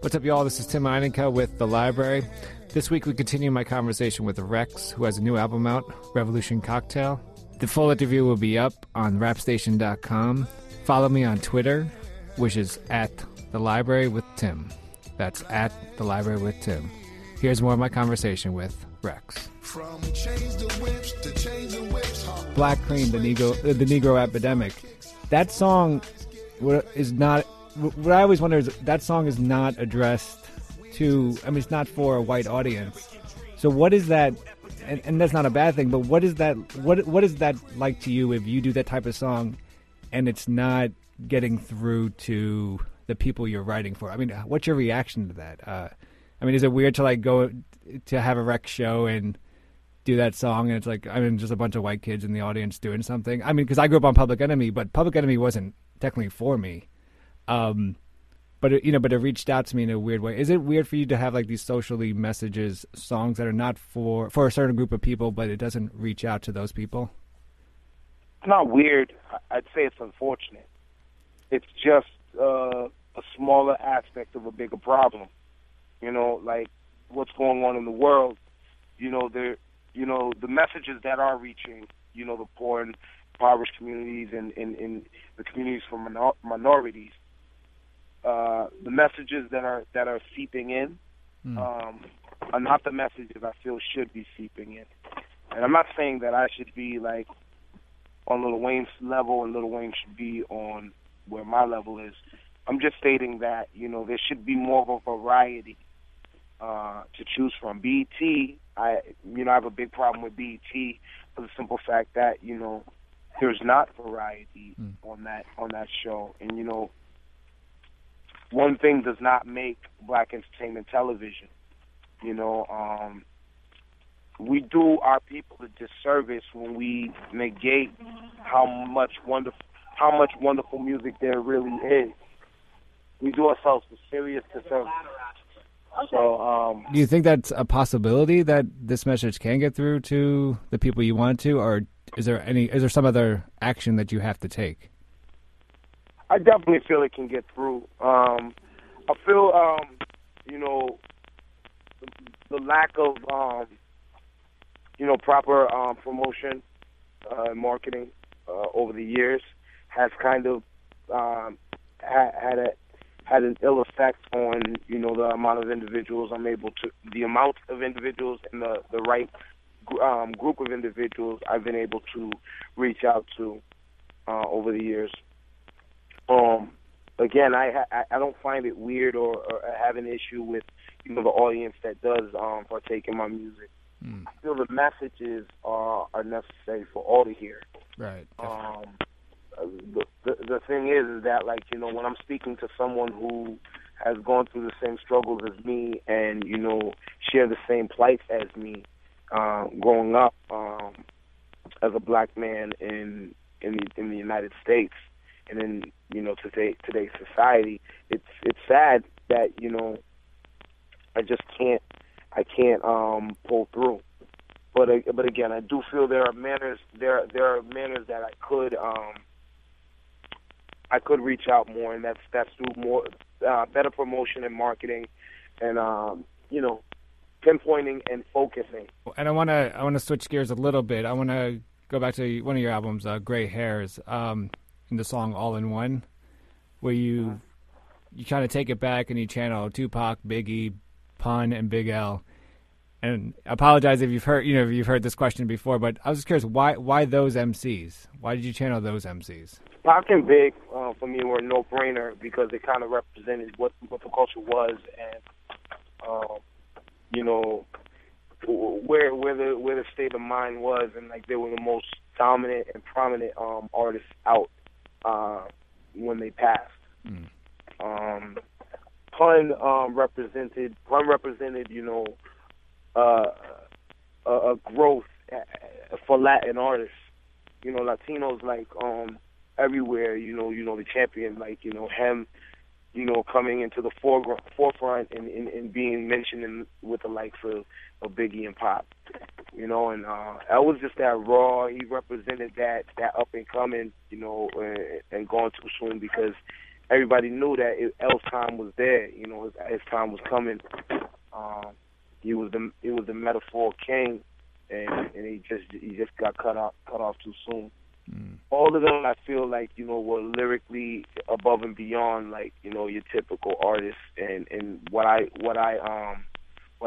What's up, y'all? This is Tim Einenkel with The Library. This week, we continue my conversation with Rex, who has a new album out, Revolution Cocktail. The full interview will be up on rapstation.com. Follow me on Twitter, which is @TheLibraryWithTim. That's @TheLibraryWithTim. Here's more of my conversation with Rex. From change the whips to change the whips, Black Cream, the Negro Epidemic. That song is not. What I always wonder is that song is not addressed to. I mean, it's not for a white audience. So what is that? And that's not a bad thing. But what is that? What is that like to you if you do that type of song, and it's not getting through to the people you're writing for? I mean, what's your reaction to that? I mean, is it weird to like go to have a Rex show and do that song, and it's like, I mean, just a bunch of white kids in the audience doing something? I mean, because I grew up on Public Enemy, but Public Enemy wasn't technically for me. But it reached out to me in a weird way. Is it weird for you to have like these socially messages, songs that are not for a certain group of people, but it doesn't reach out to those people? It's not weird. I'd say it's unfortunate. It's just a smaller aspect of a bigger problem. You know, like what's going on in the world. You know, the messages that are reaching, you know, the poor and impoverished communities and the communities for minorities, the messages that are seeping in are not the messages I feel should be seeping in. And I'm not saying that I should be like on Lil Wayne's level and Lil Wayne should be on where my level is. I'm just stating that, you know, there should be more of a variety to choose from. BET, I have a big problem with BET for the simple fact that, you know, there's not variety on that show. And, you know, one thing does not make Black entertainment television. You know, we do our people a disservice when we negate how much wonderful music there really is. We do ourselves a serious disservice. So, do you think that's a possibility that this message can get through to the people you want to, or is there some other action that you have to take? I definitely feel it can get through. I feel, you know, the lack of, you know, proper promotion and marketing over the years has kind of had an ill effect on, you know, the amount of individuals and the right group of individuals I've been able to reach out to over the years. Again, I don't find it weird or have an issue with, you know, the audience that does partake in my music. I feel the messages are necessary for all to hear. Right. The thing is that, like, you know, when I'm speaking to someone who has gone through the same struggles as me and, you know, share the same plight as me growing up as a Black man in the United States and in, you know, today's society, it's sad that, you know, I can't pull through. But again, I do feel there are manners that I could reach out more, and that's through more better promotion and marketing, and you know, pinpointing and focusing. And I want to switch gears a little bit. I want to go back to one of your albums, Gray Hairs, in the song All in One. where you kind of take it back and you channel Tupac, Biggie, Pun, and Big L. And I apologize if you've heard, if you've heard this question before, but I was just curious, why those MCs? Why did you channel those MCs? Pac and Big, for me, were a no-brainer because they kind of represented what the culture was, and where the state of mind was, and like they were the most dominant and prominent artists out when they passed. Mm. Pun represented a growth for Latin artists. Latinos everywhere. The champion, him, coming into the forefront and being mentioned with the likes of Biggie and Pop. I was just that raw. He represented that up and coming, and going too soon because everybody knew that L's time was there. His time was coming. He was the metaphor king, and he just got cut off too soon. Mm. All of them, I feel like, were lyrically above and beyond, your typical artists, and what I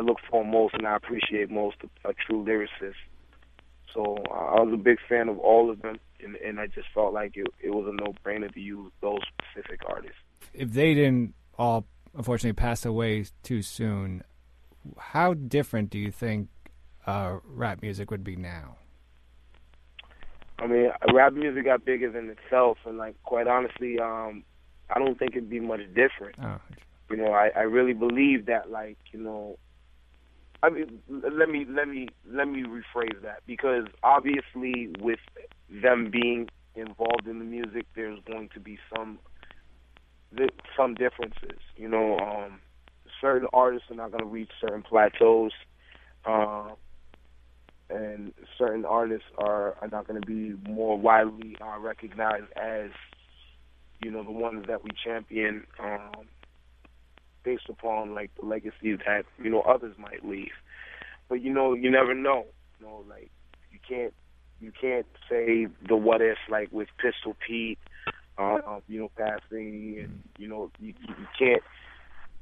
look for most and I appreciate most are true lyricists. So I was a big fan of all of them, and I just felt like it was a no-brainer to use those specific artists. If they didn't all, unfortunately, pass away too soon, how different do you think rap music would be now? Rap music got bigger than itself, and quite honestly, I don't think it'd be much different. Oh. I really believe that. Let me rephrase that, because obviously, with them being involved in the music, there's going to be some differences. Certain artists are not going to reach certain plateaus. And certain artists are not going to be more widely recognized as, the ones that we champion based upon, the legacies that, others might leave. But, you never know. You can't say the what if, with Pistol Pete, passing, and, you can't.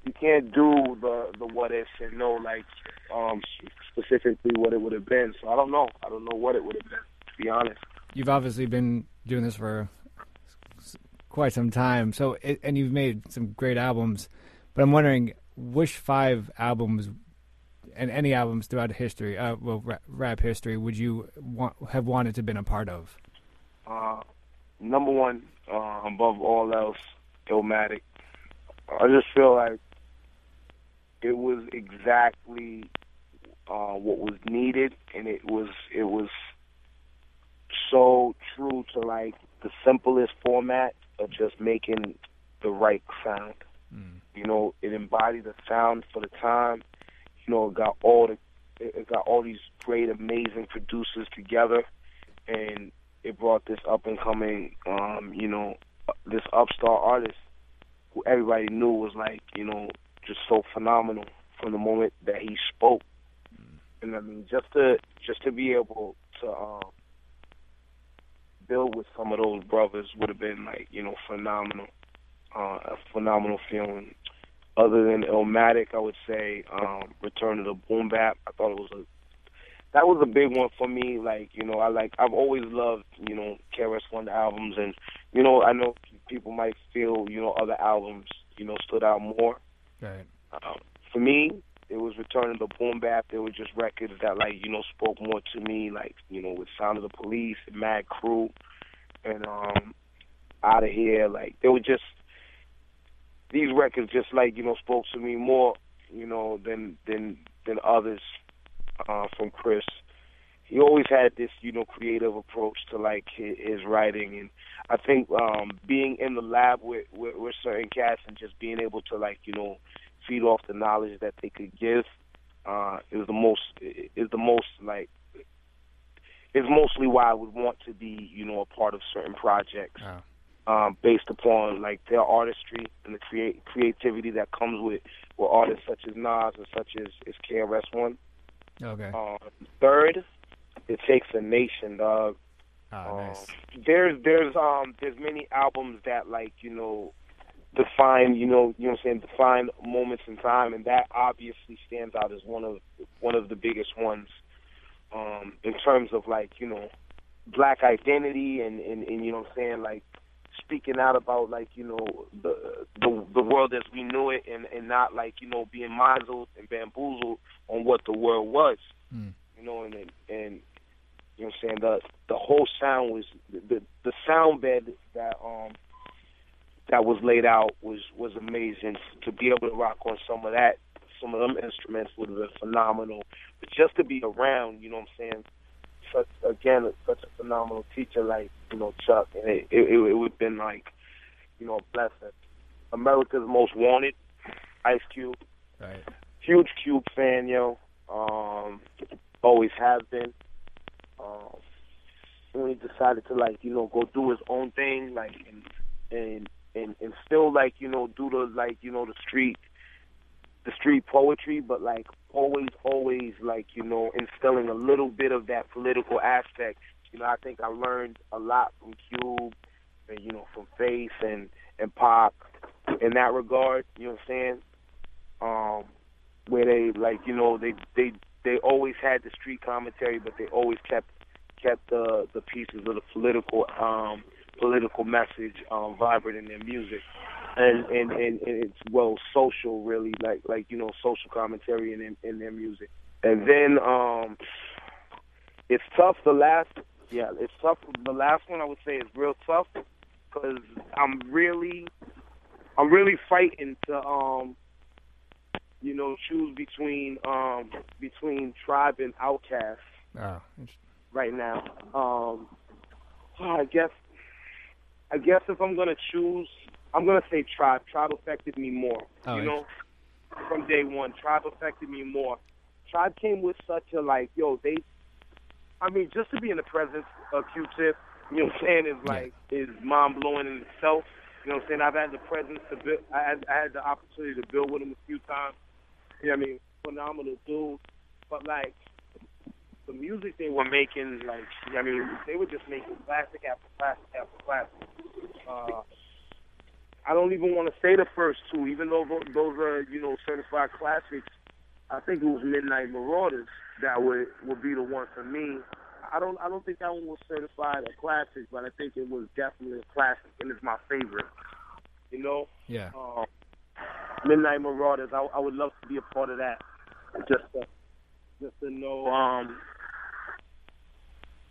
You can't do the what ifs and know specifically what it would have been. So I don't know. I don't know what it would have been, to be honest. You've obviously been doing this for quite some time. So and you've made some great albums, but I'm wondering which five albums and any albums throughout history, rap history, would you have wanted to been a part of? Number one, above all else, Illmatic. I just feel like it was exactly what was needed, and it was so true to the simplest format of just making the right sound. Mm. It embodied the sound for the time. It got all these great, amazing producers together, and it brought this up and coming, this upstart artist who everybody knew was just so phenomenal from the moment that he spoke. And just to be able to build with some of those brothers would have been phenomenal, a phenomenal feeling. Other than Illmatic, I would say Return of the Boom Bap. I thought that was a big one for me. I've always loved KRS-One albums, and I know people might feel other albums stood out more. Right. For me, it was Return of the Boom Bap. There were just records that spoke more to me, with Sound of the Police, Mad Crew, and Outta Here. They were just these records, just spoke to me more than others. From Chris, he always had this creative approach to his writing, and I think being in the lab with certain cats and just being able to feed off the knowledge that they could give is mostly why I would want to be a part of certain projects. Wow. Based upon their artistry and the creativity that comes with artists such as Nas and such as KRS-One. Okay. Third, It Takes a Nation, dog. Nice. There's many albums that define, define moments in time, and that obviously stands out as one of the biggest ones in terms of black identity and speaking out about the world as we knew it and not being misled and bamboozled on what the world was. The whole sound was the sound bed that was laid out was amazing. To be able to rock on some of them instruments would have been phenomenal. But just to be around, such a phenomenal teacher like, Chuck, and it would have been a blessing. America's Most Wanted, Ice Cube. Right. Huge Cube fan, always have been. When he decided to go do his own thing, and still do the street poetry, but always instilling a little bit of that political aspect. I think I learned a lot from Cube and from Face and Pop in that regard. Where they they always had the street commentary, but they always kept the pieces of the political message vibrant in their music, and it's social really social commentary in their music. And then it's tough. It's tough. The last one I would say is real tough because I'm really fighting to choose between Tribe and Outkast right now. I guess if I'm gonna choose, I'm gonna say Tribe. Tribe affected me more. From day one, Tribe affected me more. Tribe came with such a just to be in the presence of Q-Tip, is mind blowing in itself. I've had the presence to build. I had the opportunity to build with him a few times. Phenomenal dude. But the music they were making, they were just making classic after classic after classic. I don't even want to say the first two, even though those are certified classics. I think it was Midnight Marauders that would be the one for me. I don't think that one was certified a classic, but I think it was definitely a classic, and it's my favorite. Yeah. Midnight Marauders. I would love to be a part of that. Just to know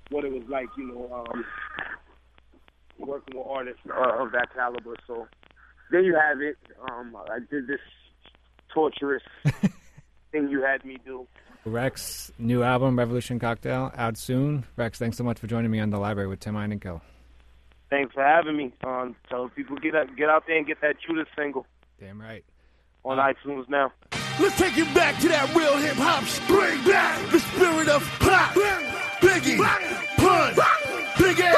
what it was like, working with artists of that caliber. So there you have it. I did this torturous thing you had me do. Rex, new album, Revolution Cocktail, out soon. Rex, thanks so much for joining me on The Library with Tim Einenkel. Thanks for having me. Tell people get out there and get that Judas single. Damn right. On iTunes now. Let's take you back to that real hip-hop. Bring back the spirit of pop. Biggie, Pun, Big L,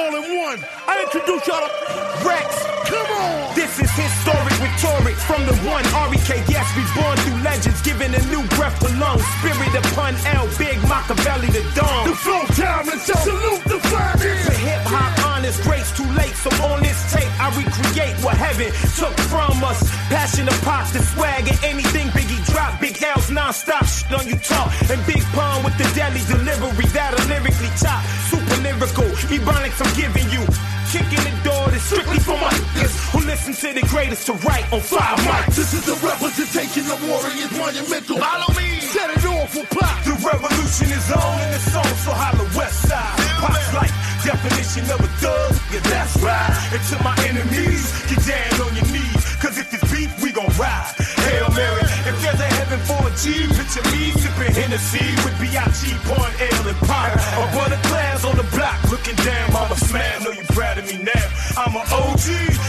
All in One. I introduce y'all to Rex. Come on! This is historic rhetoric from the one R.E.K. Yes, reborn through legends, giving a new breath to lungs. Spirit of Pun, L, Big, Machiavelli, the Dawn. The flow time is up. Salute the fire. It's a hip-hop honest grace, too late. So on this tape, I recreate what heaven took from us. Passion of pops, the swag, and anything Biggie drop. Big L's non-stop, shit on you talk. And Big Pun with the deadly delivery that'll lyrically chop. Super lyrical, ebonics I'm giving you. Kicking the door that's strictly for my niggas who listen to the greatest to write on five mics. This is the representation of warriors monumental. Follow me. Set it off for plot. The revolution is on and it's on, so holla west side. Pop's like definition of a thug. Yeah, that's right. And to my enemies, get down on your knees. Cause if it's beef, we gon' ride. Hail Mary. If there's a heaven for a G, picture me sipping Hennessy with B.I.G., Pun, Ale, and Pop. I'm one of class on the block looking down. Mama slam, know you proud of me now. I'm an OG,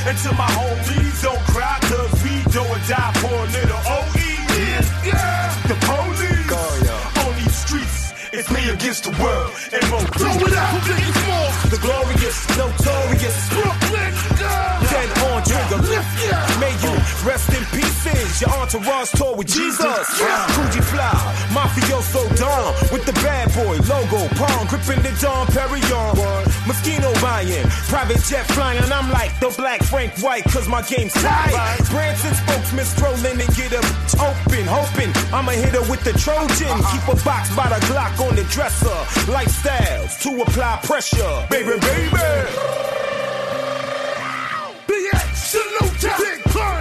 and to my homies, don't cry, cause we do or die for a little O.E. Yeah, the police on these streets. It's me against the world, and more. Throw it out for Biggie Smalls. The glorious, notorious Brooklyn. Then on trigger, lift. May you rest in pieces. Cause your entourage tour with Jesus. Coogee fly, mafioso Don with the bad boy logo, palm gripping the Dom Perignon. Moschino buying, private jet flying. I'm like the black Frank White, cause my game's tight. Branson spokesman strolling and get a open, hoping I'ma hit her with the Trojan. Keep a box by the Glock on the dresser. Lifestyles to apply pressure. Baby, baby.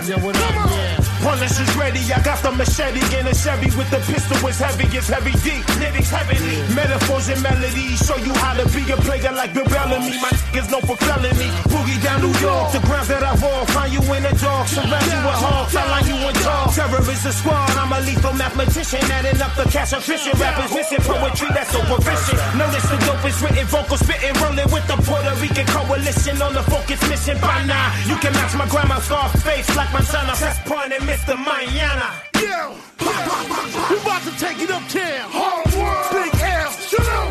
Yeah, what up? Come on. Yeah. Punish is ready, I got the machete in a Chevy with the pistol as heavy as heavy D. Lyrics heavy, metaphors and melodies show you how to be a player like Bill Bellamy. My niggas known for felony. Boogie down New York, the grounds that I walk. Find you in the dark, surround you with hogs, I line you in talk. Terror is a squad, I'm a lethal mathematician, adding up the cash efficient. Rappers missing poetry, that's so proficient. Notice the dope is written, vocal spitting, rolling with the Puerto Rican coalition on the focus mission. By now, you can match my grandma's scarf face like my son. I'm just Pun and Mr. Mañana. Yeah, we about to take it uptown. Hard work. Big L.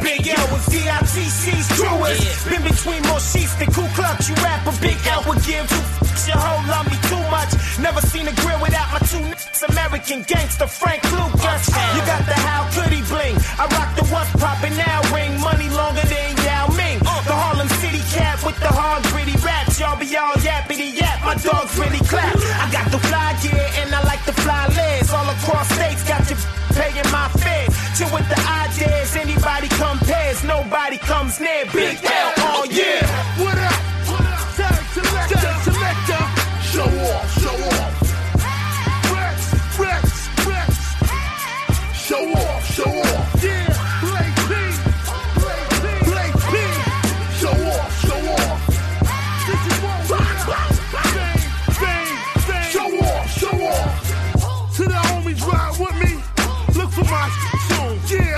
Big L with DITC's truest. Yeah. Been between more sheets than Ku Klux. You rap a Big L would give you your whole love me too much. Never seen a grill without my two niggas. American gangster Frank Lucas. You got the how could he bling? I rock the what's poppin' now ring. Money longer than Yao Ming. The Harlem City cat with the hard gritty raps. Y'all be all yappity yap. My dogs really clap. I got the fly gear and I like the fly legs. All across states got you paying my feds. Chill with the ideas. Anybody compares, nobody comes near. Big L all year. What up? Show off, show off. Rex, Rex, Rex. Show off, show off. Yeah, Blake P. Blake P. Blake P. Show off, show off. This is what we got. Bang, bang, bang. Show off, show off. To the homies ride with me. Look for my song, yeah.